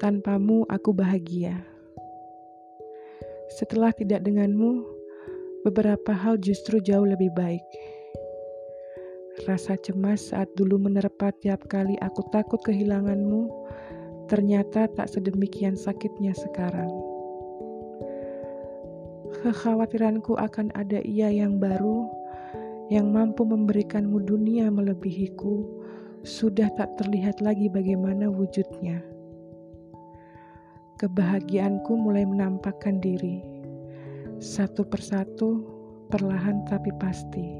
Tanpamu aku bahagia. Setelah tidak denganmu, beberapa hal justru jauh lebih baik. Rasa cemas saat dulu menerpa tiap kali aku takut kehilanganmu, ternyata tak sedemikian sakitnya sekarang. Kekhawatiranku akan ada ia yang baru, yang mampu memberikanmu dunia melebihiku, sudah tak terlihat lagi bagaimana wujudnya. Kebahagiaanku mulai menampakkan diri, satu persatu, perlahan tapi pasti.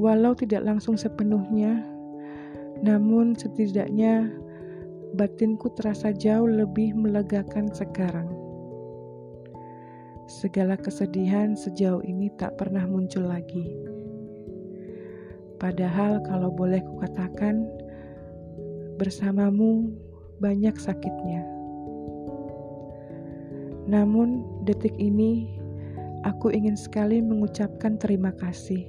Walau tidak langsung sepenuhnya, namun setidaknya batinku terasa jauh lebih melegakan sekarang. Segala kesedihan sejauh ini tak pernah muncul lagi. Padahal kalau boleh kukatakan, bersamamu banyak sakitnya. Namun detik ini aku ingin sekali mengucapkan terima kasih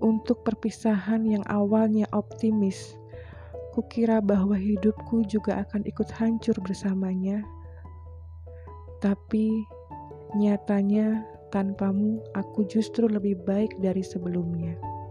untuk perpisahan yang awalnya optimis. Kukira bahwa hidupku juga akan ikut hancur bersamanya, tapi nyatanya tanpamu aku justru lebih baik dari sebelumnya.